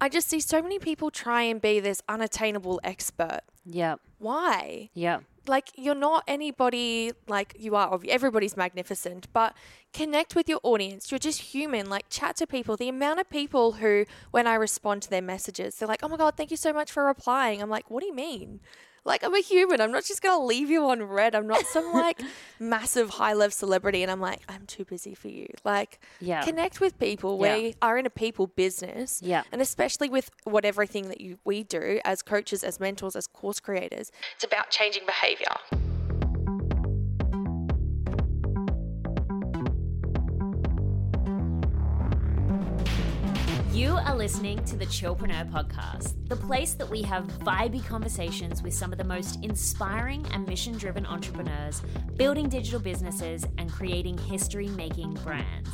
I just see so many people try and be this unattainable expert. Yeah. Why? Yeah. Like, you're not anybody. Like, you are, everybody's magnificent, but connect with your audience. You're just human. Like, chat to people. The amount of people who, when I respond to their messages, they're like, oh my God, thank you so much for replying. I'm like, what do you mean? Like, I'm a human. I'm not just going to leave you on red. I'm not some like massive high-level celebrity. And I'm like, I'm too busy for you. Like, yeah. Connect with people. Yeah. We are in a people business. Yeah. And especially with what everything that we do as coaches, as mentors, as course creators, it's about changing behavior. You are listening to the Chillpreneur Podcast, the place that we have vibey conversations with some of the most inspiring and mission-driven entrepreneurs, building digital businesses and creating history-making brands.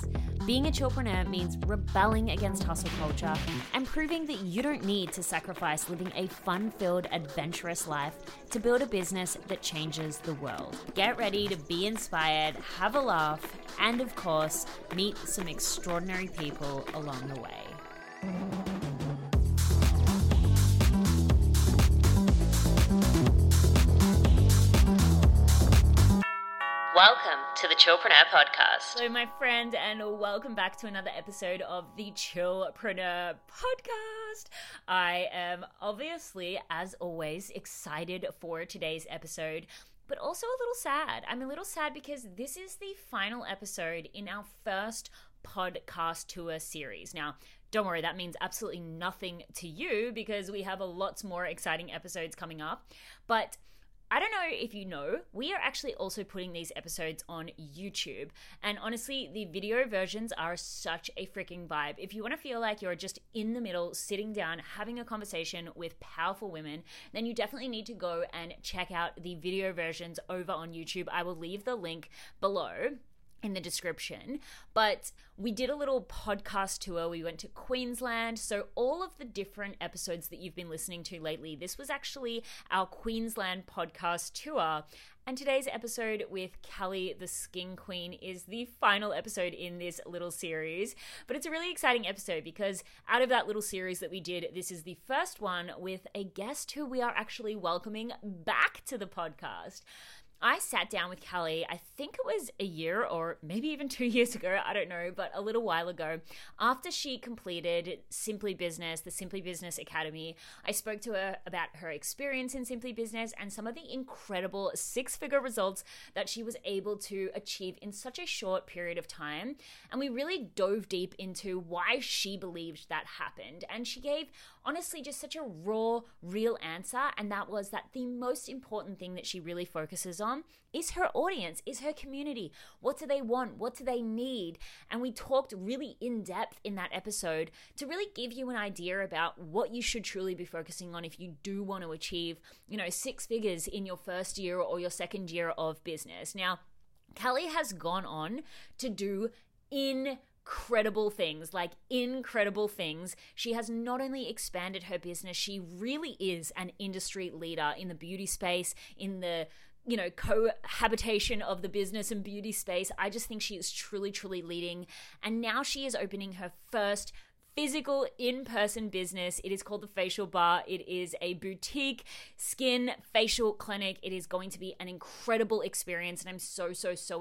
Being a chillpreneur means rebelling against hustle culture and proving that you don't need to sacrifice living a fun-filled, adventurous life to build a business that changes the world. Get ready to be inspired, have a laugh, and of course, meet some extraordinary people along the way. Welcome to the Chillpreneur Podcast. Hello, my friend, and welcome back to another episode of the Chillpreneur Podcast. I am obviously, as always, excited for today's episode, but also a little sad. I'm a little sad because this is the final episode in our first podcast tour series. Now, don't worry, that means absolutely nothing to you because we have lots more exciting episodes coming up. But I don't know if you know, we are actually also putting these episodes on YouTube. And honestly, the video versions are such a freaking vibe. If you want to feel like you're just in the middle, sitting down, having a conversation with powerful women, then you definitely need to go and check out the video versions over on YouTube. I will leave the link below in the description. But we did a little podcast tour. We went to Queensland. So all of the different episodes that you've been listening to lately, this was actually our Queensland podcast tour. And today's episode with Kelly, the Skin Queen, is the final episode in this little series. But it's a really exciting episode because out of that little series that we did, this is the first one with a guest who we are actually welcoming back to the podcast. I sat down with Kelly, I think it was a year or maybe even 2 years ago, I don't know, but a little while ago, after she completed Simply Business, the Simply Business Academy. I spoke to her about her experience in Simply Business and some of the incredible six-figure results that she was able to achieve in such a short period of time. And we really dove deep into why she believed that happened. And she gave, honestly, just such a raw, real answer. And that was that the most important thing that she really focuses on is her audience, is her community. What do they want? What do they need? And we talked really in depth in that episode to really give you an idea about what you should truly be focusing on if you do want to achieve, you know, six figures in your first year or your second year of business. Now, Kelly has gone on to do incredible things. She has not only expanded her business, she really is an industry leader in the beauty space, in the cohabitation of the business and beauty space. I just think she is truly, truly leading. And now she is opening her first physical in-person business. It is called the Facial Bar. It is a boutique skin facial clinic. It is going to be an incredible experience, and I'm so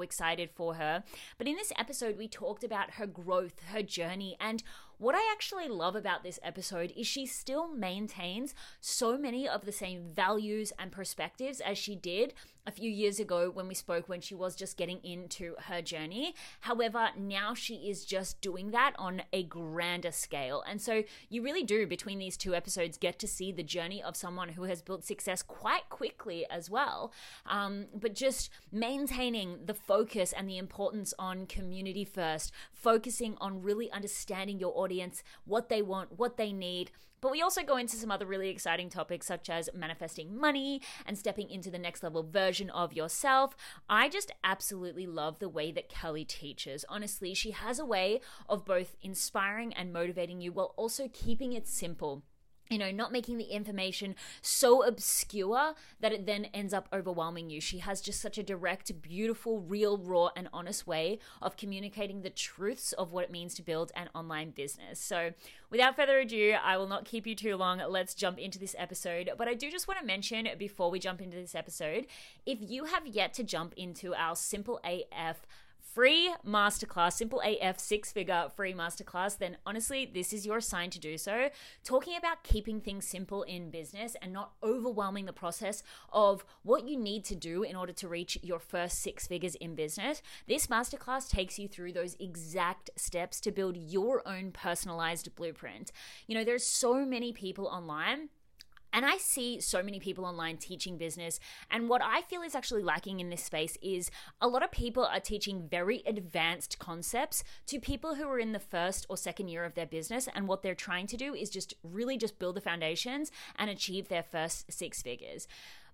excited for her. But in this episode, we talked about her growth, her journey, and what I actually love about this episode is she still maintains so many of the same values and perspectives as she did a few years ago when we spoke, when she was just getting into her journey. However, now she is just doing that on a grander scale. And so you really do, between these two episodes, get to see the journey of someone who has built success quite quickly as well. But just maintaining the focus and the importance on community first, focusing on really understanding your audience, what they want, what they need. But we also go into some other really exciting topics, such as manifesting money and stepping into the next level version of yourself. I just absolutely love the way that Kelly teaches. Honestly, she has a way of both inspiring and motivating you while also keeping it simple. You know, not making the information so obscure that it then ends up overwhelming you. She has just such a direct, beautiful, real, raw, and honest way of communicating the truths of what it means to build an online business. So without further ado, I will not keep you too long. Let's jump into this episode. But I do just want to mention before we jump into this episode, if you have yet to jump into our Simple AF free masterclass, Simple AF 6-figure free masterclass, then honestly, this is your sign to do so. Talking about keeping things simple in business and not overwhelming the process of what you need to do in order to reach your first 6 figures in business. This masterclass takes you through those exact steps to build your own personalized blueprint. You know, there's so many people online. And I see so many people online teaching business. And what I feel is actually lacking in this space is a lot of people are teaching very advanced concepts to people who are in the first or second year of their business. And what they're trying to do is just really just build the foundations and achieve their first 6 figures.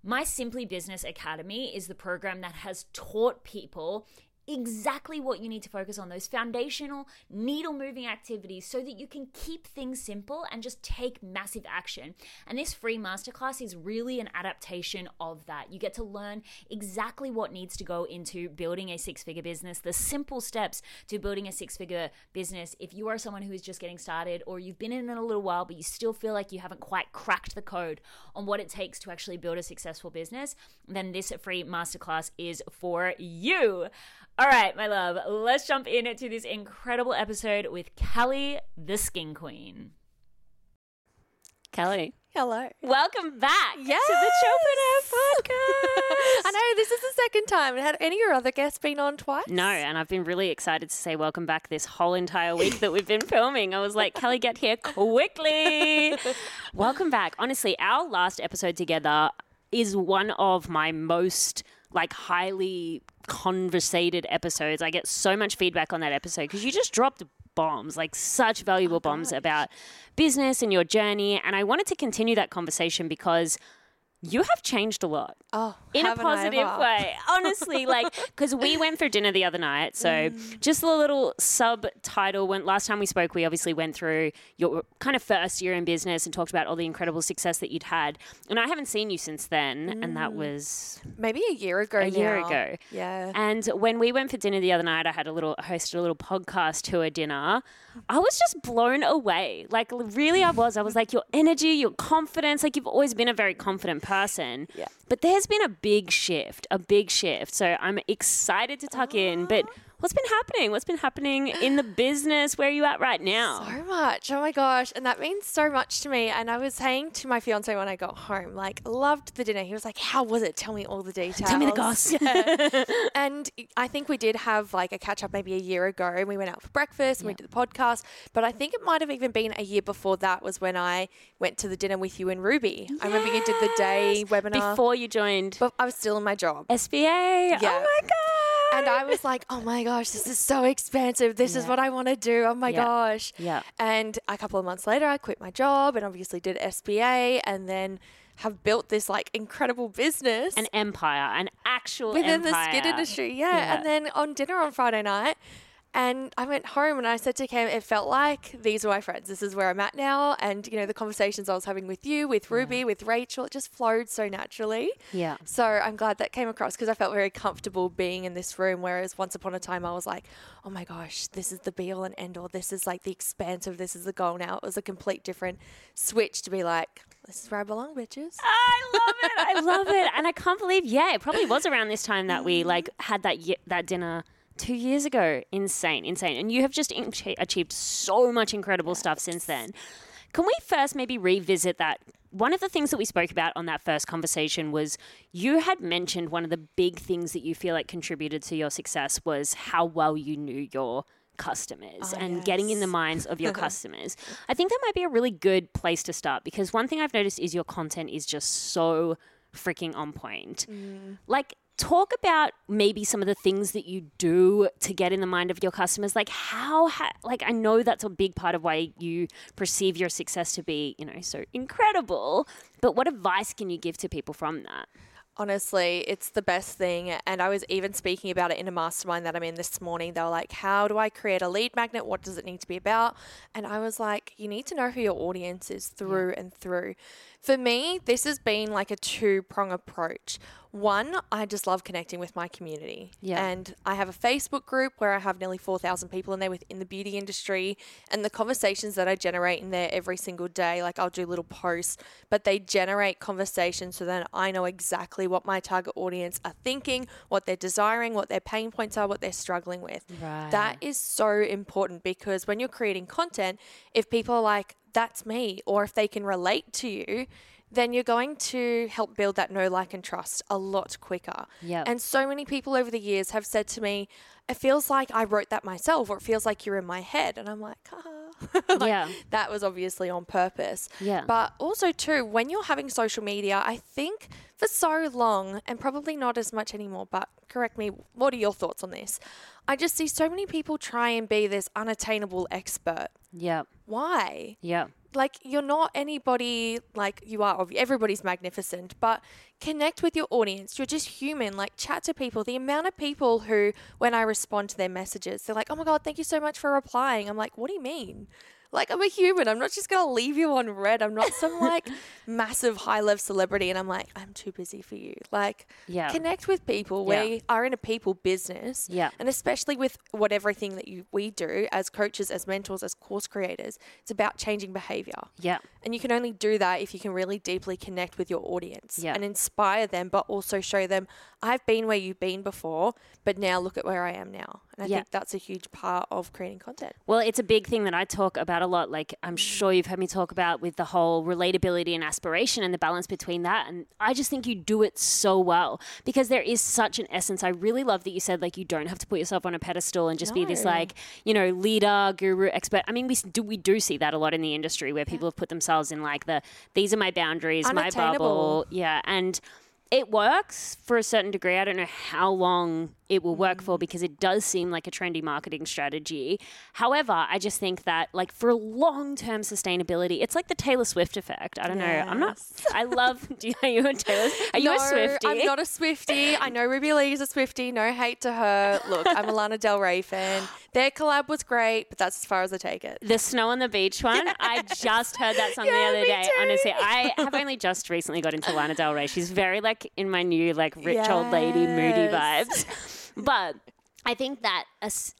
My Simply Business Academy is the program that has taught people exactly what you need to focus on, those foundational needle moving activities, so that you can keep things simple and just take massive action. And this free masterclass is really an adaptation of that. You get to learn exactly what needs to go into building a 6-figure business, the simple steps to building a 6-figure business. If you are someone who is just getting started, or you've been in it a little while, but you still feel like you haven't quite cracked the code on what it takes to actually build a successful business, then this free masterclass is for you. All right, my love, let's jump into this incredible episode with Kelly, the Skin Queen. Kelly. Hello. Welcome back to the Chillpreneur Podcast. I know, this is the second time. Had any of your other guests been on twice? No, and I've been really excited to say welcome back this whole entire week that we've been filming. I was like, Kelly, get here quickly. Welcome back. Honestly, our last episode together is one of my most highly conversated episodes. I get so much feedback on that episode because you just dropped bombs, such valuable bombs about business and your journey. And I wanted to continue that conversation because you have changed a lot in a positive way. Honestly, because we went through dinner the other night. So just a little subtitle. When last time we spoke, we obviously went through your kind of first year in business and talked about all the incredible success that you'd had. And I haven't seen you since then. And that was maybe a year ago. A year ago. Yeah. And when we went for dinner the other night, I had hosted a little podcast tour dinner. I was just blown away. Really, I was. I was like, your energy, your confidence. You've always been a very confident person. Yeah. But there's been a big shift. So I'm excited to tuck in. But what's been happening? What's been happening in the business? Where are you at right now? So much. Oh my gosh. And that means so much to me. And I was saying to my fiance when I got home, loved the dinner. He was like, how was it? Tell me all the details. Tell me the goss. Yeah. And I think we did have a catch up maybe a year ago, and we went out for breakfast and we did the podcast. But I think it might have even been a year before that was when I went to the dinner with you and Ruby. Yes. I remember you did the day webinar. Before you joined. But I was still in my job. SBA. Yeah. Oh my God. And I was like, oh my gosh, this is so expensive. This is what I want to do. Oh my gosh. Yeah. And a couple of months later, I quit my job and obviously did SBA, and then have built this incredible business. An empire, an actual within empire. Within the skin industry. Yeah. And then on dinner on Friday night, and I went home and I said to Cam, it felt like these were my friends. This is where I'm at now. And, the conversations I was having with you, with Ruby, with Rachel, it just flowed so naturally. Yeah. So I'm glad that came across because I felt very comfortable being in this room. Whereas once upon a time I was like, oh my gosh, this is the be all and end all. This is the expansive. This is the goal now. It was a complete different switch to be like, this is where I belong, bitches. I love it. And I can't believe, it probably was around this time that we had that dinner 2 years ago. Insane. And you have just achieved so much incredible stuff since then. Can we first maybe revisit that one of the things that we spoke about on that first conversation was you had mentioned one of the big things that you feel like contributed to your success was how well you knew your customers getting in the minds of your customers. I think that might be a really good place to start, because one thing I've noticed is your content is just so freaking on point. Like, talk about maybe some of the things that you do to get in the mind of your customers. Like how I know that's a big part of why you perceive your success to be, you know, so incredible, but what advice can you give to people from that? Honestly, it's the best thing. And I was even speaking about it in a mastermind that I'm in this morning. They were like, how do I create a lead magnet? What does it need to be about? And I was like, you need to know who your audience is through and through. For me, this has been like a two-prong approach. One, I just love connecting with my community. Yeah. And I have a Facebook group where I have nearly 4,000 people in there within the beauty industry, and the conversations that I generate in there every single day, like I'll do little posts, but they generate conversations, so then I know exactly what my target audience are thinking, what they're desiring, what their pain points are, what they're struggling with. Right. That is so important, because when you're creating content, if people are like, that's me, or if they can relate to you, then you're going to help build that know, like, and trust a lot quicker. Yep. And so many people over the years have said to me, it feels like I wrote that myself, or it feels like you're in my head. And I'm like, that was obviously on purpose. Yeah. But also too, when you're having social media, I think for so long, and probably not as much anymore, but correct me, what are your thoughts on this? I just see so many people try and be this unattainable expert. Yeah. Why? Yeah. Like, you're not anybody, like, you are, everybody's magnificent, but connect with your audience. You're just human. Like, chat to people. The amount of people who, when I respond to their messages, they're like, oh my God, thank you so much for replying. I'm like, what do you mean? Like, I'm a human. I'm not just going to leave you on red. I'm not some like massive high level celebrity. And I'm like, I'm too busy for you. Like, connect with people. We are in a people business. Yeah. And especially with what everything that we do as coaches, as mentors, as course creators, it's about changing behavior. Yeah. And you can only do that if you can really deeply connect with your audience and inspire them, but also show them, I've been where you've been before, but now look at where I am now. And I think that's a huge part of creating content. Well, it's a big thing that I talk about a lot, like I'm sure you've heard me talk about, with the whole relatability and aspiration and the balance between that. And I just think you do it so well, because there is such an essence. I really love that you said, like, you don't have to put yourself on a pedestal and just be this, like, you know, leader, guru, expert. I mean, we do see that a lot in the industry, where people have put themselves in, like, these are my boundaries, my bubble. Yeah. And it works for a certain degree. I don't know how long it will work for, because it does seem like a trendy marketing strategy. However, I just think that, like, for long-term sustainability, it's like the Taylor Swift effect. I don't know. I'm not – I love – are you a Taylor – are you a Swiftie? I'm not a Swiftie. I know Ruby Lee is a Swiftie. No hate to her. Look, I'm a Lana Del Rey fan. Their collab was great, but that's as far as I take it. The Snow on the Beach one? Yes. I just heard that song the other day. Too. Honestly, I have only just recently got into Lana Del Rey. She's very, like, in my new, like, rich old lady moody vibes. But I think that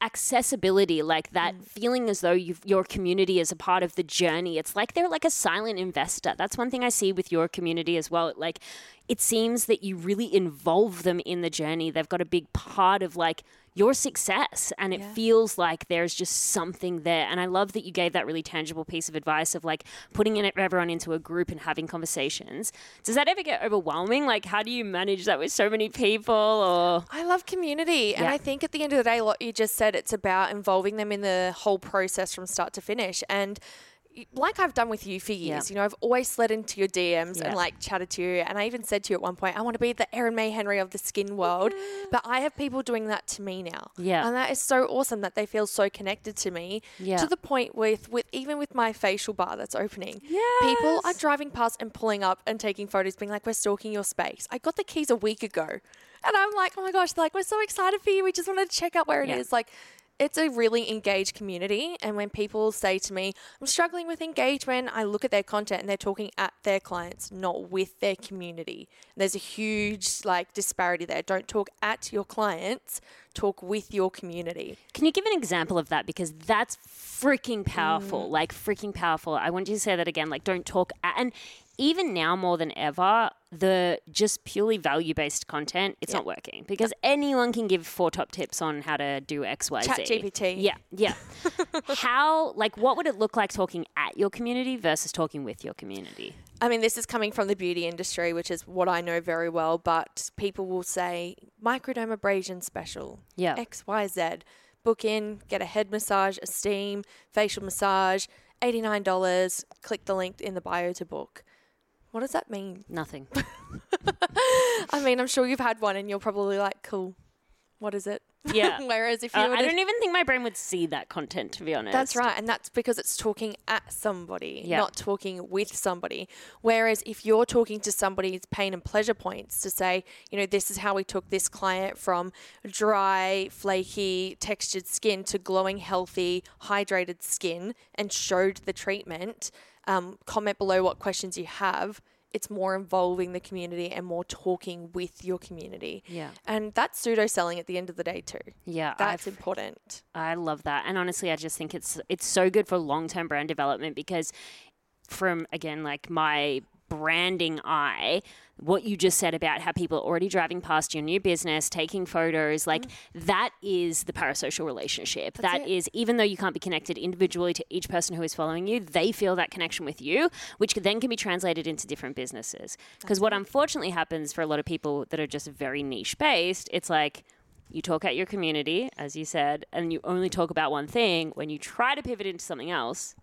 accessibility, like that feeling as though your community is a part of the journey, it's like they're like a silent investor. That's one thing I see with your community as well. Like, it seems that you really involve them in the journey. They've got a big part of, like, your success, and it feels like there's just something there. And I love that you gave that really tangible piece of advice of, like, putting everyone into a group and having conversations. Does that ever get overwhelming? Like, how do you manage that with so many people? Or I love community. And I think at the end of the day, what you just said, it's about involving them in the whole process from start to finish. And like I've done with you for years, you know, I've always slid into your DMs and, like, chatted to you. And I even said to you at one point, I want to be the Erin May Henry of the skin world. But I have people doing that to me now. Yeah. And that is so awesome that they feel so connected to me to the point with even with my facial bar that's opening, people are driving past and pulling up and taking photos being like, we're stalking your space. I got the keys a week ago. And I'm like, oh my gosh, they're like, we're so excited for you. We just wanted to check out where it is. Like, it's a really engaged community. And when people say to me, I'm struggling with engagement, I look at their content and they're talking at their clients, not with their community. And there's a huge, like, disparity there. Don't talk at your clients, talk with your community. Can you give an example of that? Because that's freaking powerful, I want you to say that again, like, don't talk at, and even now more than ever, the just purely value-based content, it's not working because anyone can give 4 top tips on how to do X, Y, Z. ChatGPT. Yeah, yeah. How, like, what would it look like talking at your community versus talking with your community? I mean, this is coming from the beauty industry, which is what I know very well, but people will say microdermabrasion special, X, Y, Z. Book in, get a head massage, a steam, facial massage, $89, click the link in the bio to book. What does that mean? Nothing. I mean, I'm sure you've had one and you're probably like, cool, what is it? Yeah. Whereas if you I don't even think my brain would see that content, to be honest. That's right. And that's because it's talking at somebody, not talking with somebody. Whereas if you're talking to somebody's pain and pleasure points to say, you know, this is how we took this client from dry, flaky, textured skin to glowing, healthy, hydrated skin and showed the treatment, comment below what questions you have. It's more involving the community and more talking with your community. Yeah. And that's pseudo-selling at the end of the day too. Yeah. That's important. I love that. And honestly, I just think it's so good for long-term brand development because from, again, like my branding eye, what you just said about how people are already driving past your new business, taking photos, like that is the parasocial relationship. That is, even though you can't be connected individually to each person who is following you, they feel that connection with you, which then can be translated into different businesses. Because what unfortunately happens for a lot of people that are just very niche based, it's like, you talk at your community, as you said, and you only talk about one thing. When you try to pivot into something else,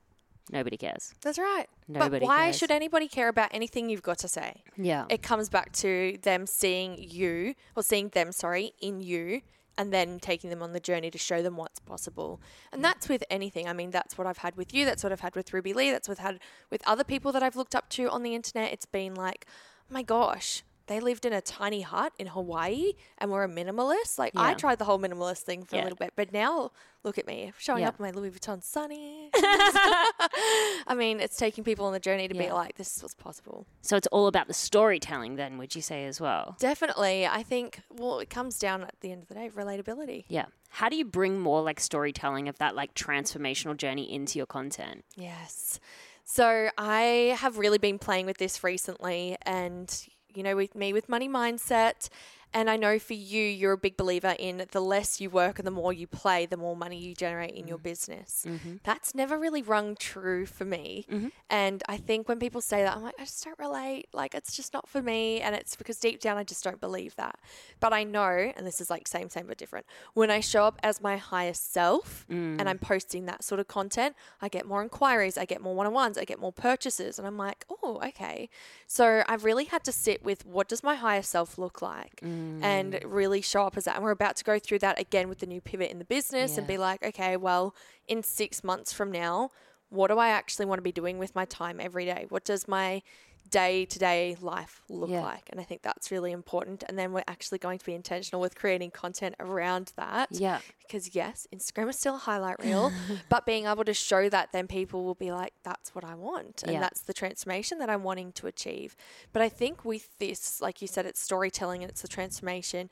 nobody cares. That's right. Nobody But why cares. Should anybody care about anything you've got to say? Yeah. It comes back to them seeing you, or seeing them, sorry, in you, and then taking them on the journey to show them what's possible. And that's with anything. I mean, that's what I've had with you. That's what I've had with Ruby Lee. That's what I've had with other people that I've looked up to on the internet. It's been like, oh my gosh, they lived in a tiny hut in Hawaii and were a minimalist. Like I tried the whole minimalist thing for a little bit, but now look at me showing up in my Louis Vuitton sunnies. I mean, it's taking people on the journey to be like, this is what's possible. So it's all about the storytelling then, would you say as well? Definitely. I think, well, it comes down at the end of the day, relatability. Yeah. How do you bring more like storytelling of that like transformational journey into your content? Yes. So I have really been playing with this recently and you know, with me, with money mindset. And I know for you, you're a big believer in the less you work and the more you play, the more money you generate in your business. That's never really rung true for me. And I think when people say that, I'm like, I just don't relate. Like, it's just not for me. And it's because deep down, I just don't believe that. But I know, and this is like same, but different. When I show up as my highest self and I'm posting that sort of content, I get more inquiries. I get more one-on-ones. I get more purchases. And I'm like, oh, okay. So I've really had to sit with what does my higher self look like and really show up as that. And we're about to go through that again with the new pivot in the business and be like, okay, well, in 6 months from now, what do I actually want to be doing with my time every day? What does my day-to-day life look like? And I think that's really important. And then we're actually going to be intentional with creating content around that. Yeah. Because yes, Instagram is still a highlight reel, but being able to show that, then people will be like, that's what I want. And that's the transformation that I'm wanting to achieve. But I think with this, like you said, it's storytelling and it's the transformation.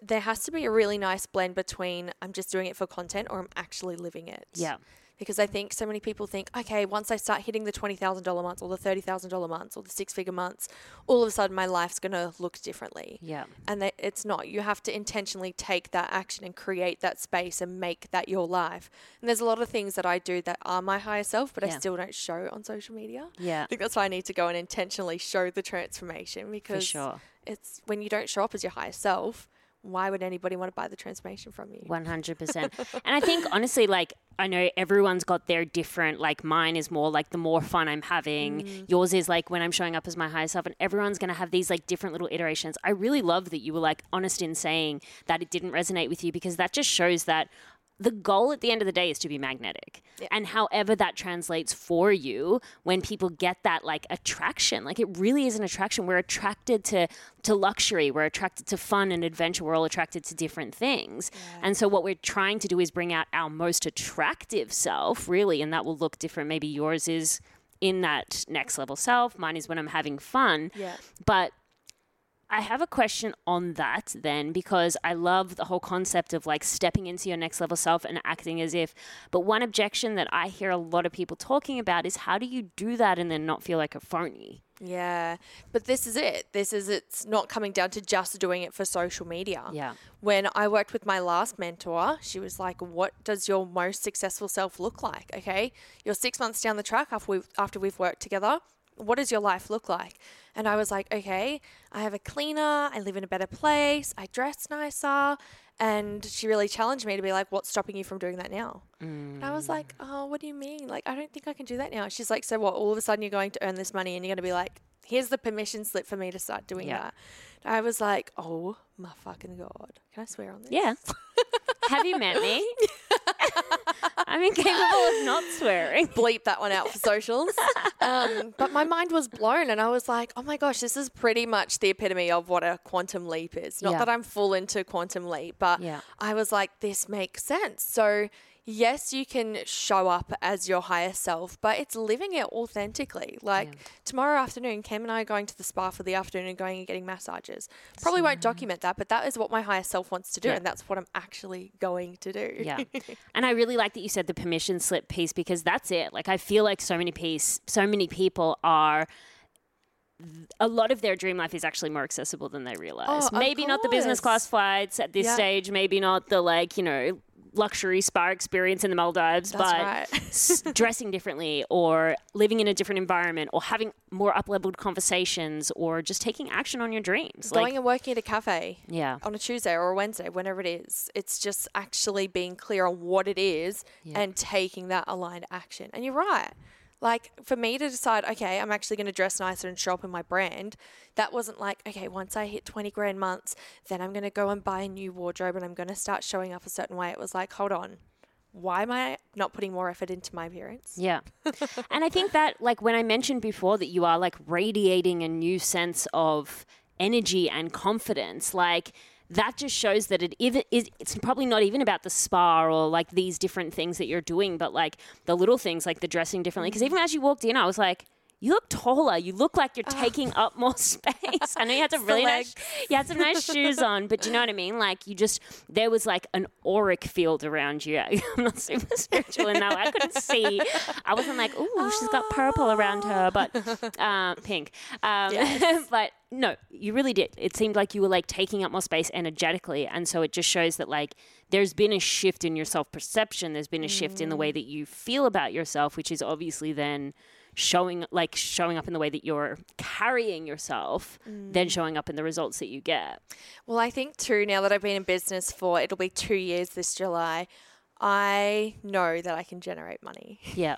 There has to be a really nice blend between I'm just doing it for content or I'm actually living it. Yeah. Because I think so many people think, okay, once I start hitting the $20,000 months or the $30,000 months or the 6-figure months, all of a sudden my life's going to look differently. Yeah. And that it's not. You have to intentionally take that action and create that space and make that your life. And there's a lot of things that I do that are my higher self, but I still don't show on social media. Yeah. I think that's why I need to go and intentionally show the transformation because it's when you don't show up as your higher self, why would anybody want to buy the transformation from you? 100%. And I think honestly, like, I know everyone's got their different, like mine is more like the more fun I'm having. Yours is like when I'm showing up as my higher self and everyone's going to have these like different little iterations. I really love that you were like honest in saying that it didn't resonate with you because that just shows that the goal at the end of the day is to be magnetic. Yeah. And however that translates for you, when people get that like attraction, like it really is an attraction. We're attracted to luxury. We're attracted to fun and adventure. We're all attracted to different things. Yeah. And so what we're trying to do is bring out our most attractive self, really, and that will look different. Maybe yours is in that next level self. Mine is when I'm having fun. Yeah. But I have a question on that then because I love the whole concept of like stepping into your next level self and acting as if. But one objection that I hear a lot of people talking about is how do you do that and then not feel like a phony? Yeah. But this is it. It's not coming down to just doing it for social media. Yeah. When I worked with my last mentor, she was like, what does your most successful self look like? Okay. You're 6 months down the track after we've worked together. What does your life look like? And I was like, okay, I have a cleaner. I live in a better place. I dress nicer. And she really challenged me to be like, what's stopping you from doing that now? Mm. And I was like, oh, what do you mean? Like, I don't think I can do that now. She's like, so what? All of a sudden you're going to earn this money and you're going to be like, here's the permission slip for me to start doing that. And I was like, oh my fucking God. Can I swear on this? Yeah. Have you met me? I'm incapable of not swearing. Bleep that one out for socials. But my mind was blown and I was like, oh my gosh, this is pretty much the epitome of what a quantum leap is. Not that I'm full into quantum leap, but I was like, this makes sense. So yes, you can show up as your higher self, but it's living it authentically. Like tomorrow afternoon, Cam and I are going to the spa for the afternoon and going and getting massages. Probably won't document that, but that is what my higher self wants to do. Yeah. And that's what I'm actually going to do. Yeah. And I really like that you said the permission slip piece, because that's it. Like I feel like so many people are – a lot of their dream life is actually more accessible than they realize. Oh, maybe not the business class flights at this stage, maybe not the luxury spa experience in the Maldives, that's but dressing differently or living in a different environment or having more up-leveled conversations or just taking action on your dreams. Going and working at a cafe on a Tuesday or a Wednesday, whenever it is. It's just actually being clear on what it is and taking that aligned action. And you're right. Like for me to decide, okay, I'm actually going to dress nicer and show up in my brand. That wasn't like, okay, once I hit 20 grand months, then I'm going to go and buy a new wardrobe and I'm going to start showing up a certain way. It was like, hold on, why am I not putting more effort into my appearance? Yeah. And I think that like when I mentioned before that you are like radiating a new sense of energy and confidence, like that just shows that it's probably not even about the spa or like these different things that you're doing, but like the little things like the dressing differently. Because even as you walked in, I was like, you look taller. You look like you're taking up more space. I know you had some really nice, shoes on, but do you know what I mean? Like you just, there was like an auric field around you. I'm not super spiritual in that way. I couldn't see. I wasn't like, ooh, she's got purple around her, but pink. Yes. But no, you really did. It seemed like you were like taking up more space energetically. And so it just shows that like there's been a shift in your self-perception. There's been a shift in the way that you feel about yourself, which is obviously then showing up in the way that you're carrying yourself, then showing up in the results that you get. Well, I think too, now that I've been in business for, it'll be 2 years this July, I know that I can generate money. Yeah.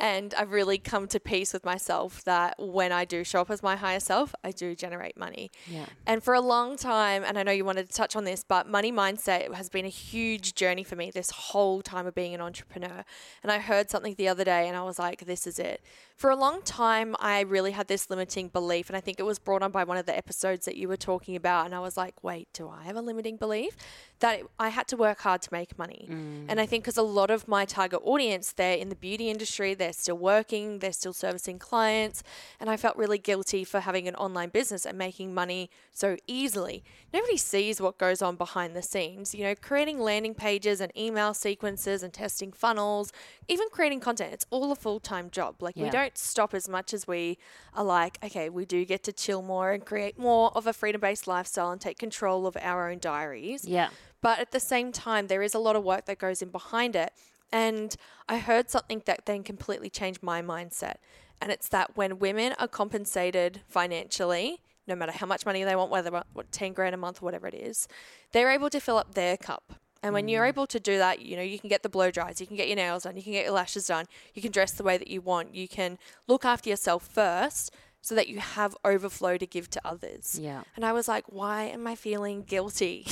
And I've really come to peace with myself that when I do show up as my higher self, I do generate money. Yeah. And for a long time, and I know you wanted to touch on this, but money mindset has been a huge journey for me this whole time of being an entrepreneur. And I heard something the other day and I was like, this is it. For a long time, I really had this limiting belief. And I think it was brought on by one of the episodes that you were talking about. And I was like, wait, do I have a limiting belief? That I had to work hard to make money. And I think because a lot of my target audience, they're in the beauty industry, they're still working, they're still servicing clients. And I felt really guilty for having an online business and making money so easily. Nobody sees what goes on behind the scenes, creating landing pages and email sequences and testing funnels, even creating content. It's all a full-time job. We don't stop as much as we are like, okay, we do get to chill more and create more of a freedom-based lifestyle and take control of our own diaries. Yeah. But at the same time, there is a lot of work that goes in behind it. And I heard something that then completely changed my mindset. And it's that when women are compensated financially, no matter how much money they want, whether what, 10 grand a month or whatever it is, they're able to fill up their cup. And when you're able to do that, you can get the blow dries, you can get your nails done, you can get your lashes done, you can dress the way that you want, you can look after yourself first so that you have overflow to give to others. Yeah. And I was like, why am I feeling guilty?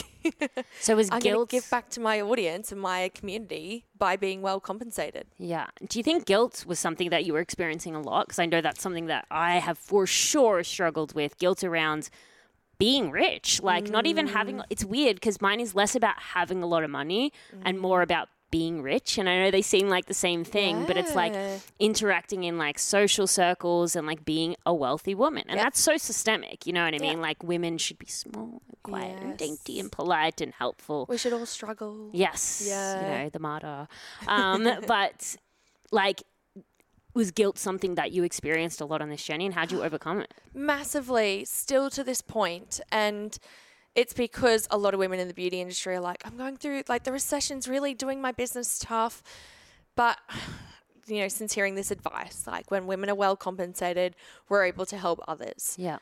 So I'm going to give back to my audience and my community by being well compensated. Yeah. Do you think guilt was something that you were experiencing a lot? Because I know that's something that I have for sure struggled with, guilt around being rich. Not even having – it's weird because mine is less about having a lot of money and more about being rich. And I know they seem like the same thing, but it's like interacting in like social circles and like being a wealthy woman. And that's so systemic. You know what I mean? Like women should be small and quiet and dainty and polite and helpful. We should all struggle. Yes. Yeah. The martyr. But like Was guilt something that you experienced a lot on this journey, and how did you overcome it? Massively, still to this point. And it's because a lot of women in the beauty industry are like, I'm going through, like, the recession's really doing my business tough. But, you know, since hearing this advice, like, when women are well compensated, we're able to help others. Yeah.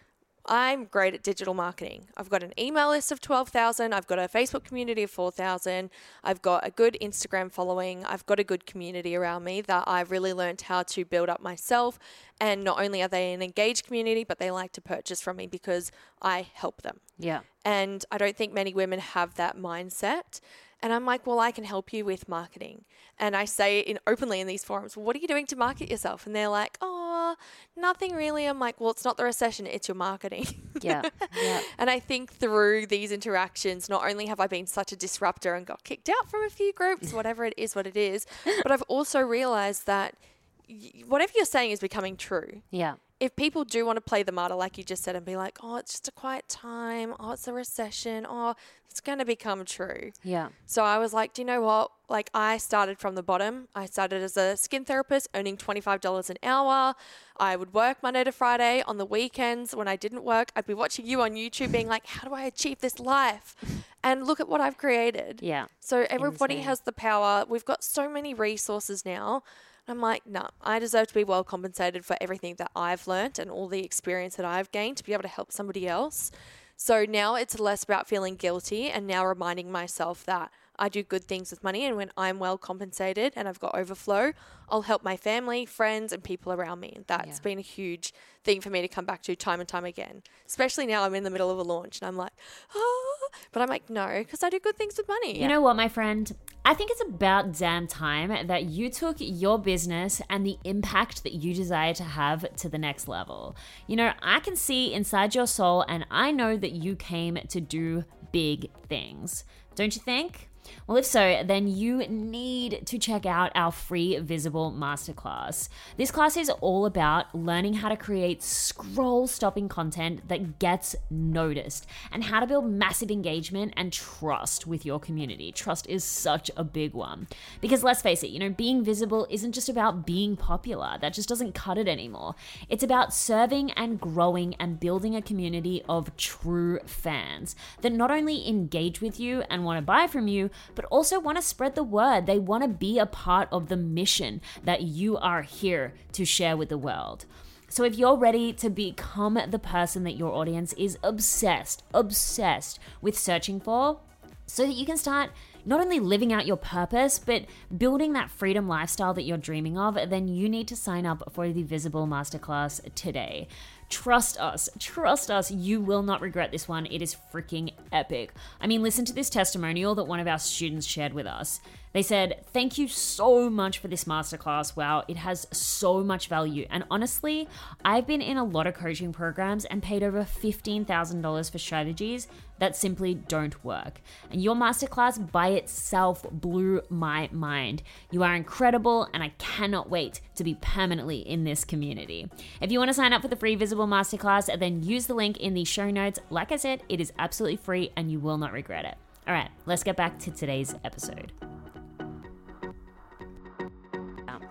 I'm great at digital marketing. I've got an email list of 12,000. I've got a Facebook community of 4,000. I've got a good Instagram following. I've got a good community around me that I've really learned how to build up myself. And not only are they an engaged community, but they like to purchase from me because I help them. Yeah. And I don't think many women have that mindset. And I'm like, well, I can help you with marketing. And I say openly in these forums, what are you doing to market yourself? And they're like, oh, nothing really. I'm like, well, it's not the recession, it's your marketing. Yeah. And I think through these interactions, not only have I been such a disruptor and got kicked out from a few groups, whatever it is, but I've also realized that whatever you're saying is becoming true. Yeah. If people do want to play the martyr, like you just said, and be like, oh, it's just a quiet time. Oh, it's a recession. Oh, it's going to become true. Yeah. So I was like, do you know what? Like, I started from the bottom. I started as a skin therapist, earning $25 an hour. I would work Monday to Friday. On the weekends when I didn't work, I'd be watching you on YouTube being like, how do I achieve this life? And look at what I've created. Yeah. So everybody has the power. We've got so many resources now. I'm like, no, I deserve to be well compensated for everything that I've learned and all the experience that I've gained to be able to help somebody else. So now it's less about feeling guilty and now reminding myself that I do good things with money, and when I'm well compensated and I've got overflow, I'll help my family, friends, and people around me. That's been a huge thing for me to come back to time and time again, especially now I'm in the middle of a launch and I'm like, oh, but I'm like, no, because I do good things with money. You know what, my friend? I think it's about damn time that you took your business and the impact that you desire to have to the next level. You know, I can see inside your soul, and I know that you came to do big things. Don't you think? Well, if so, then you need to check out our free Visible Masterclass. This class is all about learning how to create scroll-stopping content that gets noticed and how to build massive engagement and trust with your community. Trust is such a big one because, let's face it, you know, being visible isn't just about being popular. That just doesn't cut it anymore. It's about serving and growing and building a community of true fans that not only engage with you and want to buy from you, but also want to spread the word. They want to be a part of the mission that you are here to share with the world. So if you're ready to become the person that your audience is obsessed with searching for, so that you can start not only living out your purpose, but building that freedom lifestyle that you're dreaming of, then you need to sign up for the Visible Masterclass today. Trust us, you will not regret this one. It is freaking epic. I mean, listen to this testimonial that one of our students shared with us. They said, thank you so much for this masterclass. Wow, it has so much value. And honestly, I've been in a lot of coaching programs and paid over $15,000 for strategies that simply don't work. And your masterclass by itself blew my mind. You are incredible, and I cannot wait to be permanently in this community. If you want to sign up for the free Visible Masterclass, then use the link in the show notes. Like I said, it is absolutely free and you will not regret it. All right, let's get back to today's episode.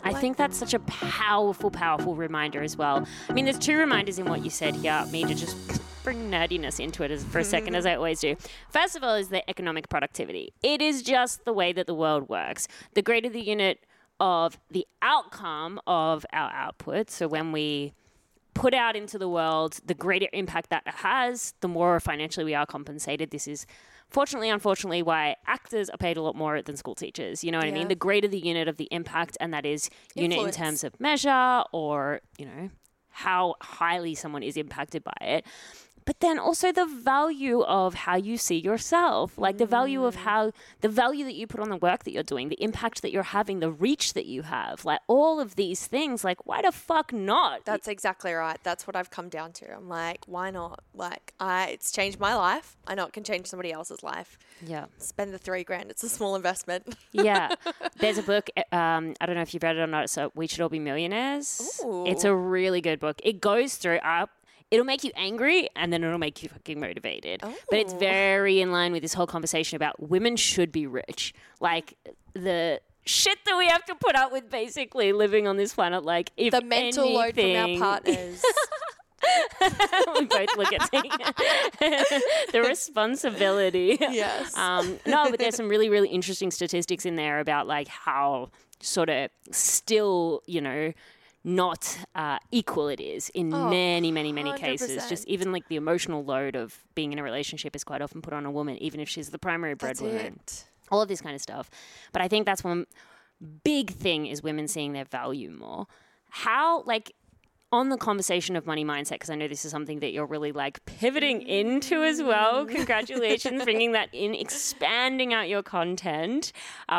I think that's such a powerful, powerful reminder as well. I mean, there's two reminders in what you said here, me to just bring nerdiness into it for a second, as I always do. First of all is the economic productivity. It is just the way that the world works. The greater the unit of the outcome of our output, so when we put out into the world, the greater impact that it has, the more financially we are compensated. This is fortunately, unfortunately, why actors are paid a lot more than school teachers. You know what I mean? The greater the unit of the impact, and that is unit in terms of measure or, you know, how highly someone is impacted by it. But then also the value of how you see yourself, like the value of how, the value that you put on the work that you're doing, the impact that you're having, the reach that you have, like all of these things, like why the fuck not? That's exactly right. That's what I've come down to. I'm like, why not? Like it's changed my life. I know it can change somebody else's life. Yeah. Spend the $3,000. It's a small investment. Yeah. There's a book. I don't know if you've read it or not. So We Should All Be Millionaires. Ooh. It's a really good book. It goes through up. It'll make you angry and then it'll make you fucking motivated. Oh. But it's very in line with this whole conversation about women should be rich. Like the shit that we have to put up with basically living on this planet. Like, if the mental load from our partners. We both look at the responsibility. Yes. No, but there's some really, really interesting statistics in there about like how sort of still, you know, not equal it is in many 100%. Cases. Just even like the emotional load of being in a relationship is quite often put on a woman, even if she's the primary breadwinner. All of this kind of stuff. But I think that's one big thing is women seeing their value more. How, like, on the conversation of money mindset, because I know this is something that you're really like pivoting into as well. Congratulations, bringing that in, expanding out your content,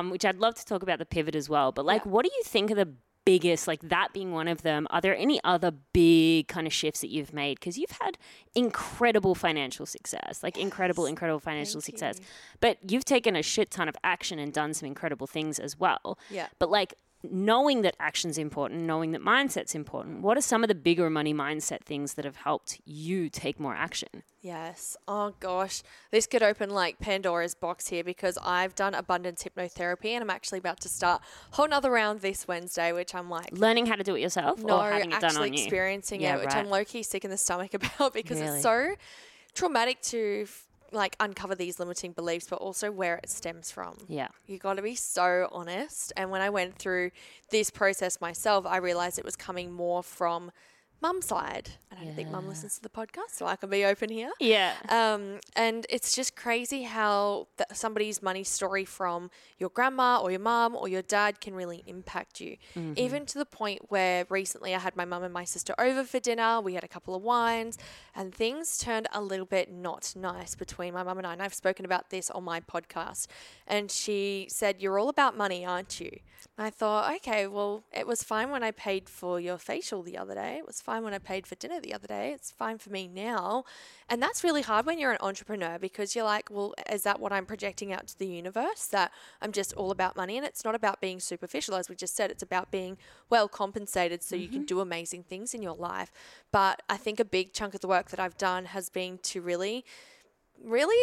which I'd love to talk about the pivot as well. But like, what do you think are the biggest, like that being one of them, are there any other big kind of shifts that you've made? Because you've had incredible financial success, like incredible financial success. But you've taken a shit ton of action and done some incredible things as well. Yeah. But like, knowing that action's important, knowing that mindset's important, what are some of the bigger money mindset things that have helped you take more action? Yes. Oh, gosh. This could open like Pandora's box here because I've done abundance hypnotherapy and I'm actually about to start a whole nother round this Wednesday, which I'm like... Learning how to do it yourself or having it done on you? No, actually experiencing it, which I'm low-key sick in the stomach about because it's so traumatic to... like uncover these limiting beliefs, but also where it stems from. Yeah. You got to be so honest. And when I went through this process myself, I realized it was coming more from mum's side. And I don't think mum listens to the podcast, so I can be open here. Yeah. And it's just crazy how somebody's money story from your grandma or your mum or your dad can really impact you. Mm-hmm. Even to the point where recently I had my mum and my sister over for dinner. We had a couple of wines and things turned a little bit not nice between my mum and I. And I've spoken about this on my podcast. And she said, "You're all about money, aren't you?" And I thought, okay, well, it was fine when I paid for your facial the other day. It was fine when I paid for dinner the other day. It's fine for me now. And that's really hard when you're an entrepreneur because you're like, well, is that what I'm projecting out to the universe, that I'm just all about money? And it's not about being superficial, as we just said. It's about being well compensated so you can do amazing things in your life. But I think a big chunk of the work that I've done has been to really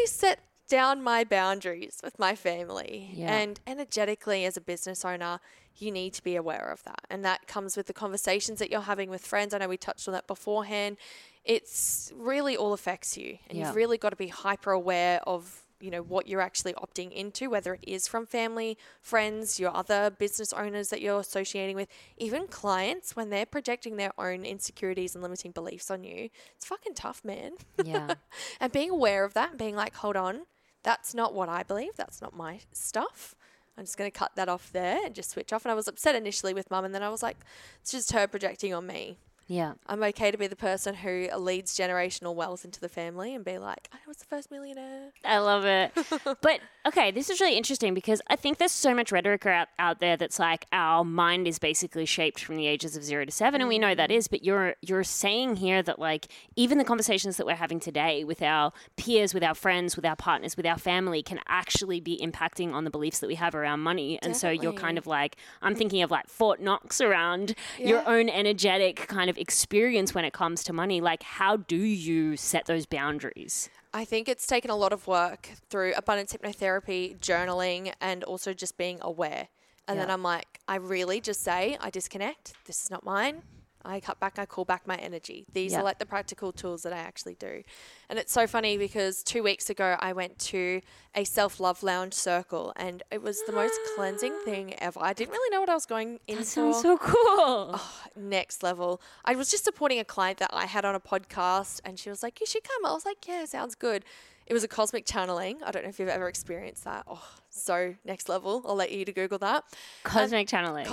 set down my boundaries with my family. Yeah. And energetically, as a business owner, you need to be aware of that. And that comes with the conversations that you're having with friends. I know we touched on that beforehand. It's really all affects you. And you've really got to be hyper aware of, you know, what you're actually opting into, whether it is from family, friends, your other business owners that you're associating with, even clients, when they're projecting their own insecurities and limiting beliefs on you. It's fucking tough, man. Yeah. And being aware of that and being like, hold on, that's not what I believe. That's not my stuff. I'm just going to cut that off there and just switch off. And I was upset initially with mum and then I was like, it's just her projecting on me. Yeah. I'm okay to be the person who leads generational wealth into the family and be like, I was the first millionaire. I love it. But okay, this is really interesting because I think there's so much rhetoric out there that's like our mind is basically shaped from the ages of 0 to 7. And we know that is, but you're saying here that like even the conversations that we're having today with our peers, with our friends, with our partners, with our family can actually be impacting on the beliefs that we have around money. And so you're kind of like, I'm thinking of like Fort Knox around your own energetic kind of experience when it comes to money. Like, how do you set those boundaries? I think it's taken a lot of work through abundance hypnotherapy, journaling, and also just being aware. And then I'm like, I really just say, I disconnect. This is not mine. I cut back, I call back my energy. These are like the practical tools that I actually do. And it's so funny because 2 weeks ago I went to a self-love lounge circle and it was the most cleansing thing ever. I didn't really know what I was going in for. That sounds so cool. Oh, next level. I was just supporting a client that I had on a podcast and she was like, you should come. I was like, yeah, sounds good. It was a cosmic channeling. I don't know if you've ever experienced that. Oh, so next level. I'll let you to Google that. Cosmic channeling.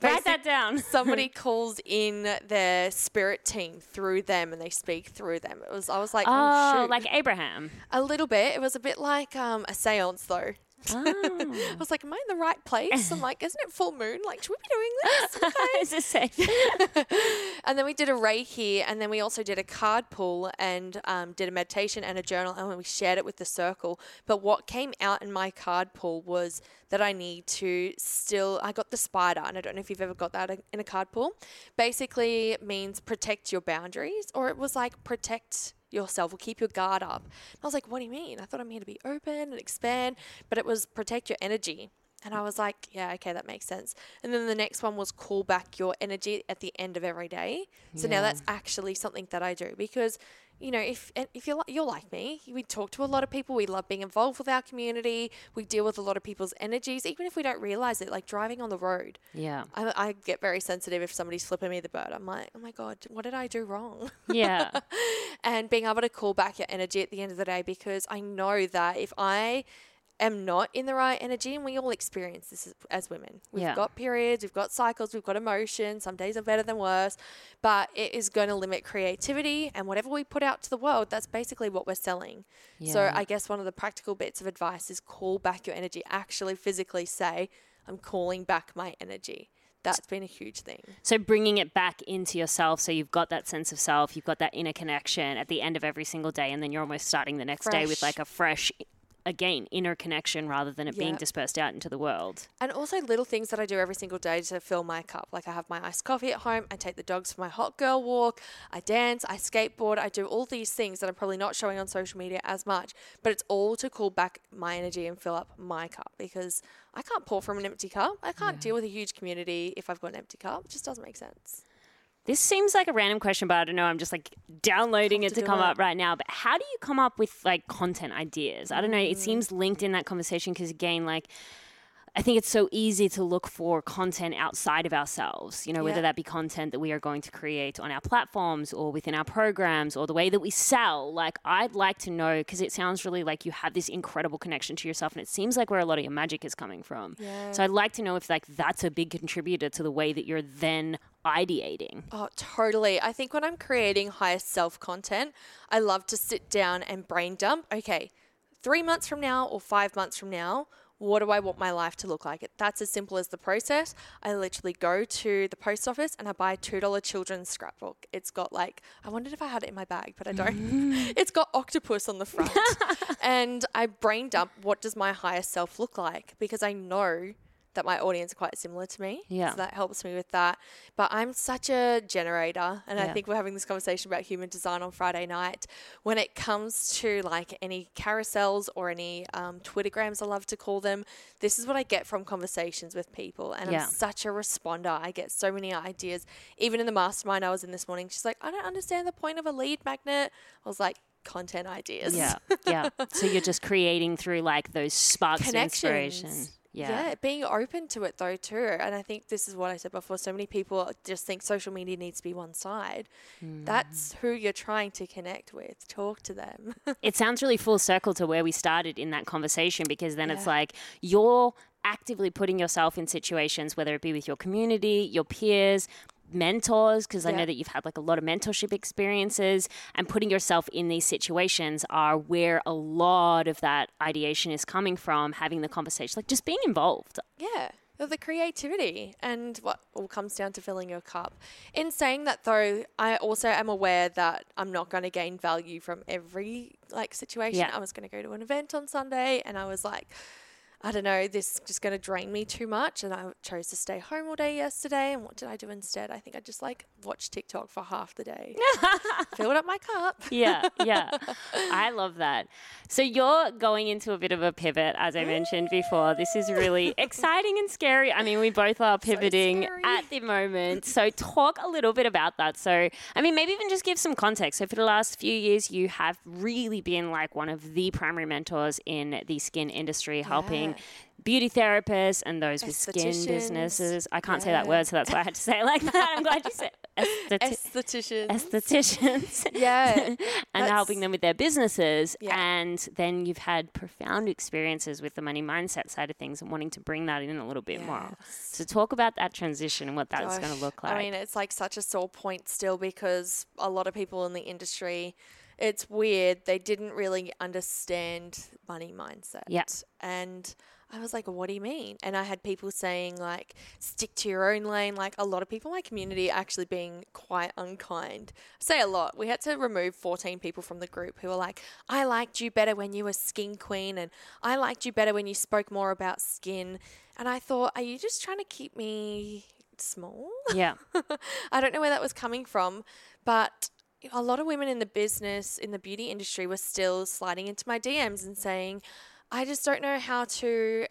Write that down. Somebody calls in their spirit team through them and they speak through them. I was like, oh shoot. Like Abraham. A little bit. It was a bit like a seance though. I was like, am I in the right place? I'm like, isn't it full moon? Like, should we be doing this? Okay. Is this safe? And then we did a Reiki and then we also did a card pull and did a meditation and a journal and we shared it with the circle. But what came out in my card pull was that I need to still, I got the spider and I don't know if you've ever got that in a card pull. Basically it means protect your boundaries, or it was like protect yourself or keep your guard up. And I was like, what do you mean? I thought I'm here to be open and expand, but it was protect your energy. And I was like, yeah, okay, that makes sense. And then the next one was call back your energy at the end of every day. So now that's actually something that I do because, you know, if you're like me, we talk to a lot of people. We love being involved with our community. We deal with a lot of people's energies, even if we don't realize it, like driving on the road. Yeah. I get very sensitive if somebody's flipping me the bird. I'm like, oh my God, what did I do wrong? Yeah. And being able to call back your energy at the end of the day, because I know that if I am not in the right energy, and we all experience this as women. We've got periods, we've got cycles, we've got emotions. Some days are better than worse, but it is going to limit creativity, and whatever we put out to the world, that's basically what we're selling. Yeah. So I guess one of the practical bits of advice is call back your energy. Actually physically say, I'm calling back my energy. That's been a huge thing. So bringing it back into yourself, so you've got that sense of self, you've got that inner connection at the end of every single day, and then you're almost starting the next day with like a fresh, again, inner connection rather than it being dispersed out into the world. And also little things that I do every single day to fill my cup. Like I have my iced coffee at home. I take the dogs for my hot girl walk. I dance. I skateboard. I do all these things that I'm probably not showing on social media as much, but it's all to call back my energy and fill up my cup, because I can't pour from an empty cup. I can't deal with a huge community if I've got an empty cup. It just doesn't make sense. This seems like a random question, but I don't know. I'm just like downloading it to come up right now. But how do you come up with like content ideas? I don't know. It seems linked in that conversation because, again, like I think it's so easy to look for content outside of ourselves, you know, whether that be content that we are going to create on our platforms or within our programs or the way that we sell. Like I'd like to know, because it sounds really like you have this incredible connection to yourself, and it seems like where a lot of your magic is coming from. Yeah. So I'd like to know if like that's a big contributor to the way that you're then ideating. Oh, totally. I think when I'm creating higher self content, I love to sit down and brain dump. Okay, 3 months from now or 5 months from now, what do I want my life to look like? That's as simple as the process. I literally go to the post office and I buy a $2 children's scrapbook. It's got like, I wondered if I had it in my bag, but I don't. It's got octopus on the front. And I brain dump, what does my higher self look like? Because I know that my audience are quite similar to me. Yeah. So that helps me with that. But I'm such a generator. And I think we're having this conversation about human design on Friday night. When it comes to like any carousels or any Twittergrams, I love to call them, this is what I get from conversations with people. And I'm such a responder. I get so many ideas. Even in the mastermind I was in this morning, she's like, I don't understand the point of a lead magnet. I was like, content ideas. Yeah. So you're just creating through like those sparks of inspiration. Yeah, being open to it though too. And I think this is what I said before. So many people just think social media needs to be one side. That's who you're trying to connect with. Talk to them. It sounds really full circle to where we started in that conversation, because then it's like you're actively putting yourself in situations, whether it be with your community, your peers, mentors, because I know that you've had like a lot of mentorship experiences, and putting yourself in these situations are where a lot of that ideation is coming from, having the conversation, like just being involved. Yeah. The creativity and what all comes down to filling your cup. In saying that though, I also am aware that I'm not going to gain value from every like situation. I was going to go to an event on Sunday and I was like, I don't know, this is just going to drain me too much. And I chose to stay home all day yesterday. And what did I do instead? I think I just like watched TikTok for half the day. Filled up my cup. Yeah. I love that. So you're going into a bit of a pivot, as I mentioned before. This is really exciting and scary. I mean, we both are pivoting at the moment. So talk a little bit about that. So, I mean, maybe even just give some context. So for the last few years, you have really been like one of the primary mentors in the skin industry, helping beauty therapists and those with skin businesses. I can't say that word, so that's why I had to say it like that. I'm glad you said aestheticians. Yeah. And helping them with their businesses. Yeah. And then you've had profound experiences with the money mindset side of things and wanting to bring that in a little bit more. So talk about that transition and what that's going to look like. I mean, it's like such a sore point still, because a lot of people in the industry, it's weird, they didn't really understand money mindset. Yeah. And I was like, what do you mean? And I had people saying like, stick to your own lane. Like a lot of people in my community actually being quite unkind. I say a lot. We had to remove 14 people from the group who were like, I liked you better when you were Skin Queen, and I liked you better when you spoke more about skin. And I thought, are you just trying to keep me small? Yeah. I don't know where that was coming from, but a lot of women in the business, in the beauty industry, were still sliding into my DMs and saying, I just don't know how to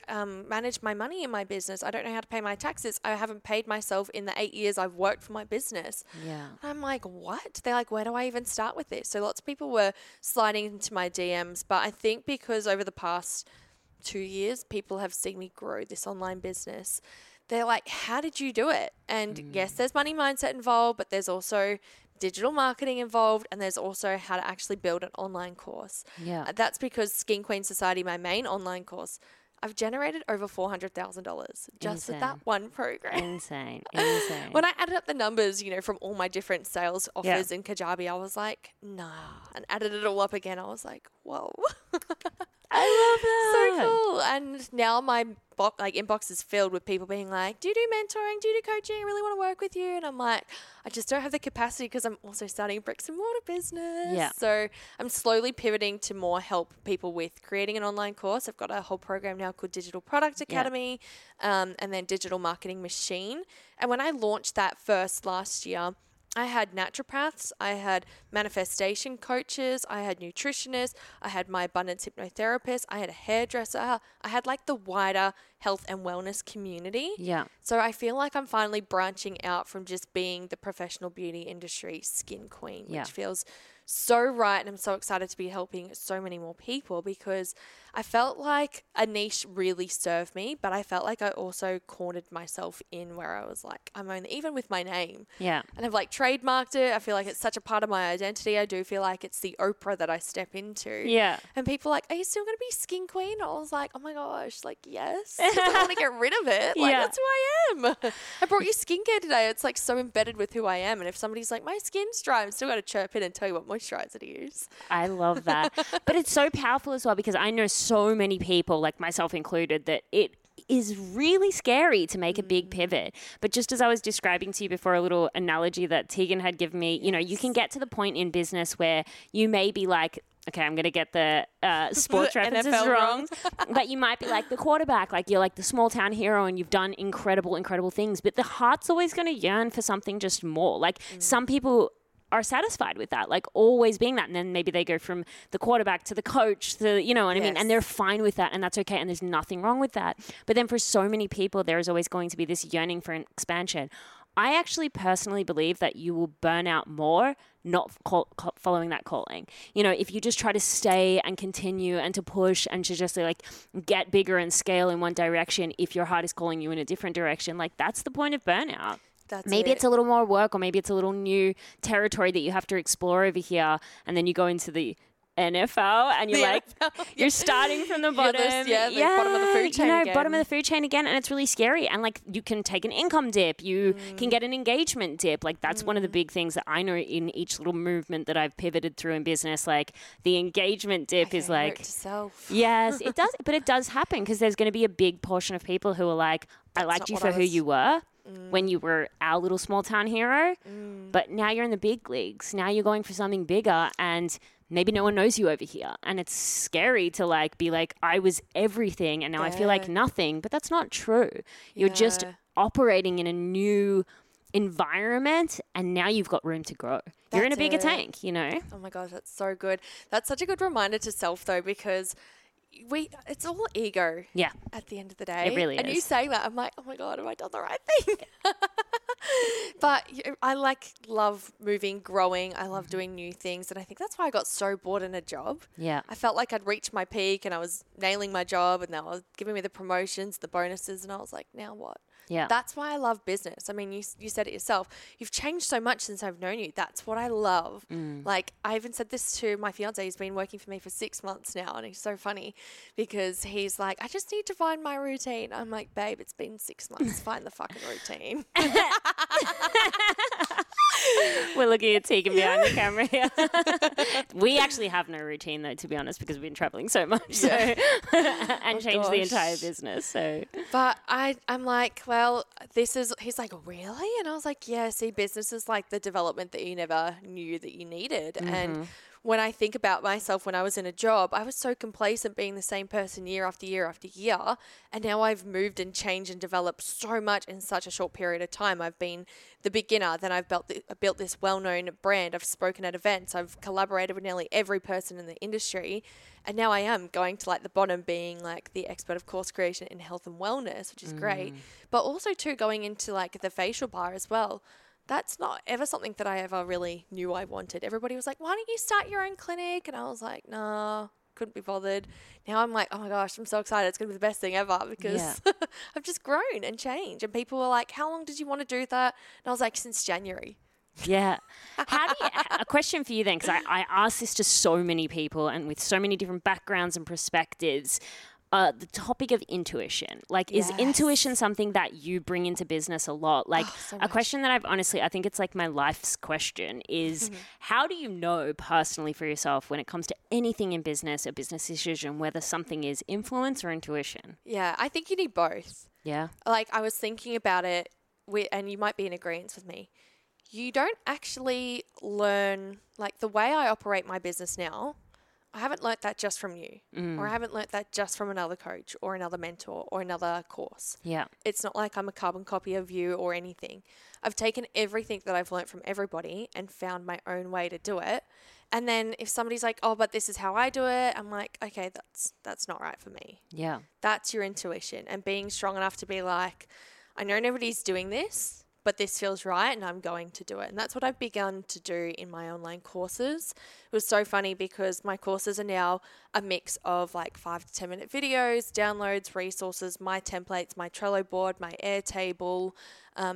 manage my money in my business. I don't know how to pay my taxes. I haven't paid myself in the 8 years I've worked for my business. Yeah. And I'm like, what? They're like, where do I even start with this? So lots of people were sliding into my DMs. But I think because over the past 2 years, people have seen me grow this online business. They're like, how did you do it? And yes, there's money mindset involved, but there's also digital marketing involved, and there's also how to actually build an online course. Yeah, that's because Skin Queen Society, my main online course, I've generated over $400,000 just with that one program. Insane. When I added up the numbers, you know, from all my different sales offers in Kajabi, I was like, nah. And added it all up again, I was like, whoa. I love that. So cool. And now my inbox is filled with people being like, do you do mentoring? Do you do coaching? I really want to work with you. And I'm like, I just don't have the capacity because I'm also starting a bricks and mortar business. Yeah. So I'm slowly pivoting to more help people with creating an online course. I've got a whole program now called Digital Product Academy, and then Digital Marketing Machine. And when I launched that first last year, I had naturopaths, I had manifestation coaches, I had nutritionists, I had my abundance hypnotherapist, I had a hairdresser, I had like the wider health and wellness community. Yeah. So I feel like I'm finally branching out from just being the professional beauty industry skin queen, which feels so right. And I'm so excited to be helping so many more people because I felt like a niche really served me, but I felt like I also cornered myself in where I was like, I'm only, even with my name. Yeah. And I've like trademarked it. I feel like it's such a part of my identity. I do feel like it's the Oprah that I step into. Yeah. And people are like, are you still going to be Skin Queen? I was like, oh my gosh, like, yes. I don't want to get rid of it. Like, that's who I am. I brought you skincare today. It's like so embedded with who I am. And if somebody's like, my skin's dry, I'm still going to chirp in and tell you what moisturizer to use. I love that. But it's so powerful as well because I know so many people, like myself included, that it is really scary to make a big pivot. But just as I was describing to you before, a little analogy that Tegan had given me, you know, you can get to the point in business where you may be like, okay, I'm going to get the sports references wrong. But you might be like the quarterback, like you're like the small town hero and you've done incredible things. But the heart's always going to yearn for something just more. Like some people are satisfied with that, like always being that. And then maybe they go from the quarterback to the coach to, you know what I mean? And they're fine with that and that's okay. And there's nothing wrong with that. But then for so many people, there is always going to be this yearning for an expansion. I actually personally believe that you will burn out more not following that calling. You know, if you just try to stay and continue and to push and to just like get bigger and scale in one direction, if your heart is calling you in a different direction, like that's the point of burnout. Maybe it's a little more work or maybe it's a little new territory that you have to explore over here. And then you go into the NFL and you're like, you're starting from the bottom. The bottom of the food chain again. Bottom of the food chain again. And it's really scary. And like you can take an income dip. You can get an engagement dip. Like that's one of the big things that I know in each little movement that I've pivoted through in business. Like the engagement dip is like, yes, it does. But it does happen because there's going to be a big portion of people who are like, I liked you for who you were. When you were our little small town hero, but now you're in the big leagues. Now you're going for something bigger and maybe no one knows you over here. And it's scary to like be like, I was everything and now I feel like nothing, but that's not true. You're just operating in a new environment and now you've got room to grow. You're in a bigger tank, you know? Oh my gosh, that's so good. That's such a good reminder to self though, because it's all ego at the end of the day. It really is. And you saying that, I'm like, oh my God, have I done the right thing? But I love moving, growing. I love doing new things. And I think that's why I got so bored in a job. Yeah. I felt like I'd reached my peak and I was nailing my job and they were giving me the promotions, the bonuses. And I was like, now what? Yeah. That's why I love business. I mean, you said it yourself. You've changed so much since I've known you. That's what I love. Like I even said this to my fiance. He's been working for me for 6 months now. And he's so funny because he's like, I just need to find my routine. I'm like, babe, it's been 6 months. Find the fucking routine. We're looking at Tegan behind the camera here. We actually have no routine though, to be honest, because we've been traveling so much and changed the entire business. So, but I'm like, well, this is, he's like, really? And I was like, yeah, see, business is like the development that you never knew that you needed. And when I think about myself when I was in a job, I was so complacent being the same person year after year after year. And now I've moved and changed and developed so much in such a short period of time. I've been the beginner, then I've built this well-known brand. I've spoken at events. I've collaborated with nearly every person in the industry. And now I am going to like the bottom, being like the expert of course creation in health and wellness, which is great. But also too, going into like the facial bar as well. That's not ever something that I ever really knew I wanted. Everybody was like, why don't you start your own clinic? And I was like, nah, couldn't be bothered. Now I'm like, oh my gosh, I'm so excited. It's going to be the best thing ever because I've just grown and changed. And people were like, how long did you want to do that? And I was like, since January. Yeah. How do you, a question for you then, because I ask this to so many people and with so many different backgrounds and perspectives. The topic of intuition, like is intuition something that you bring into business a lot? Like a question that I've honestly, I think it's like my life's question is how do you know personally for yourself when it comes to anything in business, a business decision, whether something is influence or intuition? Yeah, I think you need both. Yeah. Like I was thinking about it and you might be in agreement with me. You don't actually learn, like the way I operate my business now, I haven't learnt that just from you or I haven't learnt that just from another coach or another mentor or another course. Yeah. It's not like I'm a carbon copy of you or anything. I've taken everything that I've learnt from everybody and found my own way to do it. And then if somebody's like, oh, but this is how I do it, I'm like, okay, that's not right for me. Yeah. That's your intuition and being strong enough to be like, I know nobody's doing this, but this feels right and I'm going to do it. And that's what I've begun to do in my online courses. It was so funny because my courses are now a mix of like 5 to 10 minute videos, downloads, resources, my templates, my Trello board, my Airtable,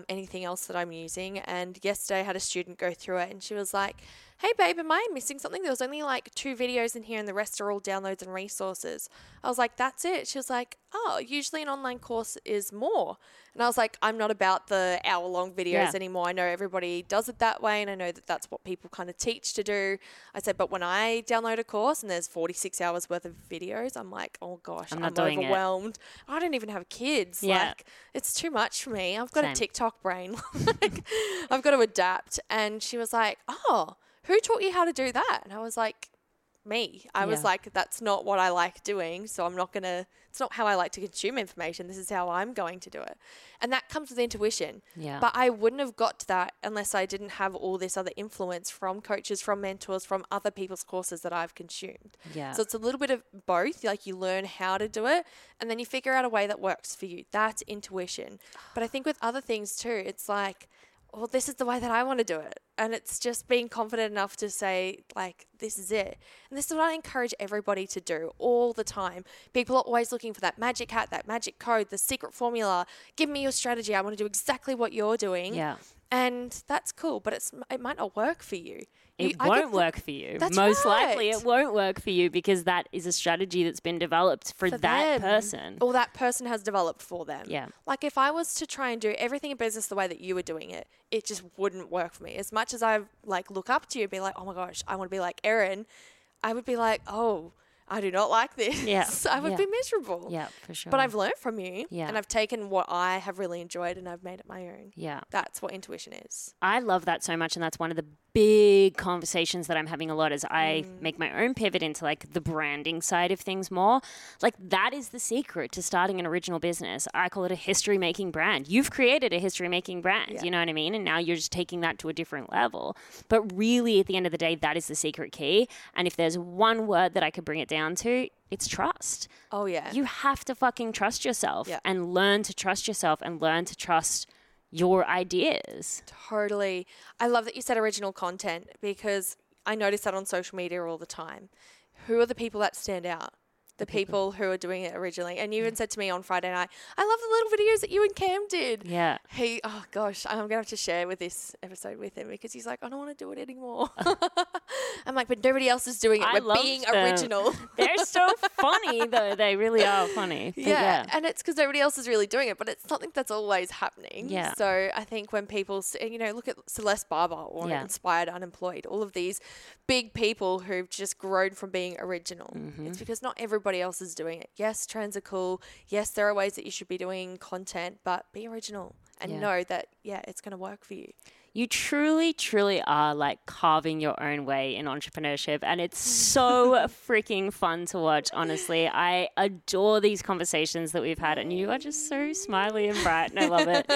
anything else that I'm using. And yesterday I had a student go through it and she was like, hey babe, am I missing something? There was only like 2 videos in here and the rest are all downloads and resources. I was like, that's it. She was like, oh, usually an online course is more. And I was like, I'm not about the hour long videos anymore. I know everybody does it that way. And I know that that's what people kind of teach to do. I said, but when I download a course and there's 46 hours worth of videos, I'm like, oh gosh, I'm overwhelmed. I don't even have kids. Yeah. Like it's too much for me. I've got a TikTok brain. Like, I've got to adapt. And she was like, oh, who taught you how to do that? And I was like, me. I was like, that's not what I like doing. So I'm not going to, it's not how I like to consume information. This is how I'm going to do it. And that comes with intuition. Yeah. But I wouldn't have got to that unless I didn't have all this other influence from coaches, from mentors, from other people's courses that I've consumed. Yeah. So it's a little bit of both. Like you learn how to do it and then you figure out a way that works for you. That's intuition. But I think with other things too, it's like, well, this is the way that I want to do it. And it's just being confident enough to say, like, this is it. And this is what I encourage everybody to do all the time. People are always looking for that magic hat, that magic code, the secret formula. Give me your strategy. I want to do exactly what you're doing. Yeah. And that's cool, but it might not work for you. It won't work for you. That's most likely it won't work for you because that is a strategy that's been developed for that person. Or that person has developed for them. Yeah. Like if I was to try and do everything in business the way that you were doing it, it just wouldn't work for me. As much as I like look up to you and be like, oh my gosh, I want to be like Erin, I would be like, oh, I do not like this. Yeah. I would be miserable. Yeah, for sure. But I've learned from you and I've taken what I have really enjoyed and I've made it my own. Yeah. That's what intuition is. I love that so much. And that's one of the big conversations that I'm having a lot as I make my own pivot into like the branding side of things more. Like that is the secret to starting an original business. I call it a history making brand. You've created a history making brand, you know what I mean? And now you're just taking that to a different level. But really at the end of the day, that is the secret key. And if there's one word that I could bring it down to, it's trust. Oh yeah. You have to fucking trust yourself and learn to trust yourself and learn to trust your ideas. Totally. I love that you said original content because I notice that on social media all the time. Who are the people that stand out? The people who are doing it originally. And you even said to me on Friday night, I love the little videos that you and Cam did. Yeah. Oh gosh, I'm going to have to share with this episode with him because he's like, I don't want to do it anymore. I'm like, but nobody else is doing it. We're being original. They're so funny though. They really are funny. Yeah. And it's because nobody else is really doing it, but it's something that's always happening. Yeah. So I think when people, you know, look at Celeste Barber or Inspired Unemployed, all of these big people who've just grown from being original. Mm-hmm. It's because not everybody else is doing it. Yes, trends are cool. Yes, there are ways that you should be doing content, but be original and know that, it's going to work for you. you truly, truly are like carving your own way in entrepreneurship. And it's so freaking fun to watch. Honestly, I adore these conversations that we've had, and you are just so smiley and bright, and I love it.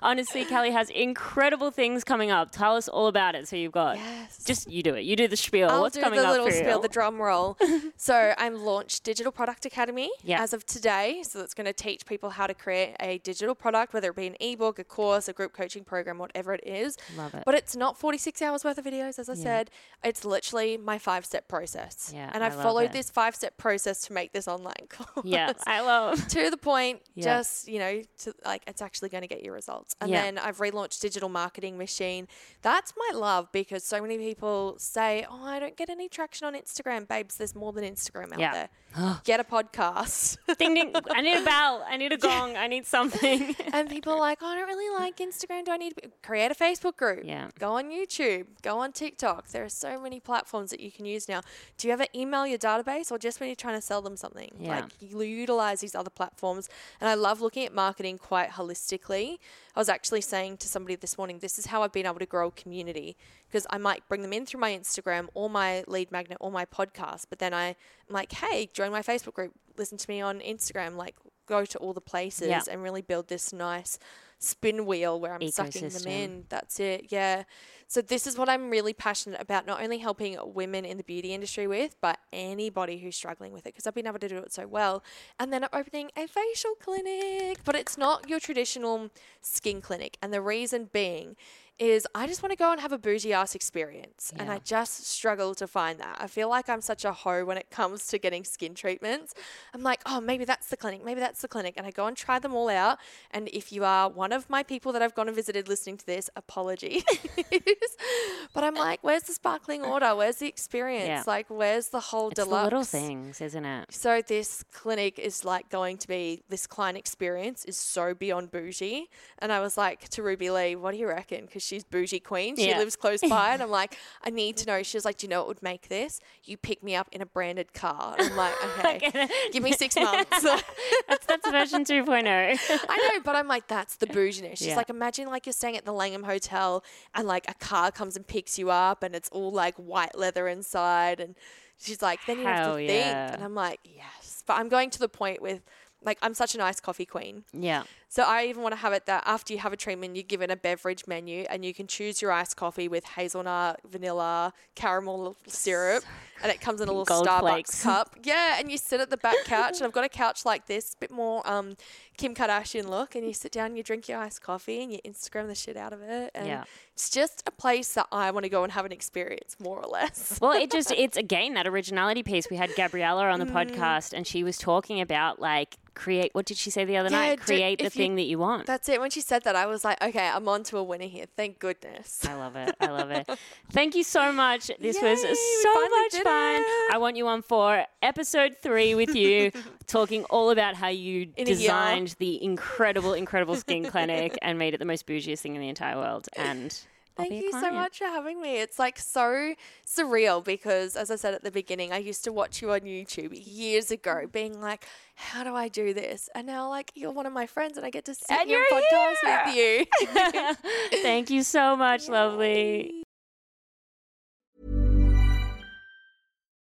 Honestly, Kelly has incredible things coming up. Tell us all about it. So you've got, just you do it. You do the spiel. What's coming up for you? I'll do the little spiel, the drum roll. So I'm launched Digital Product Academy as of today. So that's going to teach people how to create a digital product, whether it be an ebook, a course, a group coaching program, whatever it is. Love it. But it's not 46 hours worth of videos, as I said. It's literally my 5-step process. Yeah, and I've followed this 5-step process to make this online course. Yeah, I love. To the point, just, you know, to, like, it's actually going to get you results. And then I've relaunched Digital Marketing Machine. That's my love, because so many people say, oh, I don't get any traction on Instagram. Babes, there's more than Instagram out there. Get a podcast. Ding, ding. I need a bell. I need a gong. I need something. And people are like, oh, I don't really like Instagram. Do I need to create a Facebook group? Yeah. Go on YouTube. Go on TikTok. There are so many platforms that you can use now. Do you ever email your database, or just when you're trying to sell them something? Yeah. Like, you utilize these other platforms. And I love looking at marketing quite holistically. I was actually saying to somebody this morning, this is how I've been able to grow a community, because I might bring them in through my Instagram or my lead magnet or my podcast. But then I'm like, hey, join my Facebook group. Listen to me on Instagram. Like, go to all the places and really build this nice spin wheel where I'm sucking them in. That's it. Yeah. So this is what I'm really passionate about, not only helping women in the beauty industry with, but anybody who's struggling with it, because I've been able to do it so well. And then I'm opening a facial clinic, but it's not your traditional skin clinic. And the reason being is I just want to go and have a bougie ass experience. Yeah. And I just struggle to find that. I feel like I'm such a hoe when it comes to getting skin treatments. I'm like, oh, maybe that's the clinic. Maybe that's the clinic. And I go and try them all out. And if you are one of my people that I've gone and visited listening to this, apologies. But I'm like, where's the sparkling order? Where's the experience? Yeah. Like, where's the whole deluxe? It's the little things, isn't it? So this clinic is like going to be, this client experience is so beyond bougie. And I was like to Ruby Lee, what do you reckon? Because she's bougie queen. She lives close by. And I'm like, I need to know. She was like, do you know what would make this? You pick me up in a branded car. And I'm like, okay, give me 6 months. that's version 2.0. I know, but I'm like, that's the bouginess. She's like, imagine like you're staying at the Langham Hotel and like a car comes and picks you up and it's all like white leather inside. And she's like, then you have to think. And I'm like, yes. But I'm going to the point with, like, I'm such an iced coffee queen. Yeah. So I even want to have it that after you have a treatment, you're given a beverage menu and you can choose your iced coffee with hazelnut, vanilla, caramel syrup. And it comes in a little Gold Starbucks flakes. Cup. Yeah. And you sit at the back couch. And I've got a couch like this, a bit more Kim Kardashian look. And you sit down, you drink your iced coffee and you Instagram the shit out of it. And it's just a place that I want to go and have an experience, more or less. Well, it's again, that originality piece. We had Gabriella on the podcast and she was talking about like, create, what did she say the other night? Create the thing that you want. That's it. When she said that, I was like, okay, I'm on to a winner here. Thank goodness. I love it. Thank you so much. This was so much fun. I want you on for episode 3 with you, talking all about how you designed the incredible, incredible skin clinic and made it the most bougiest thing in the entire world. And thank you so much for having me. It's like so surreal because, as I said at the beginning, I used to watch you on YouTube years ago being like, how do I do this? And now, like, you're one of my friends and I get to sit and your podcast here with you. Thank you so much, lovely.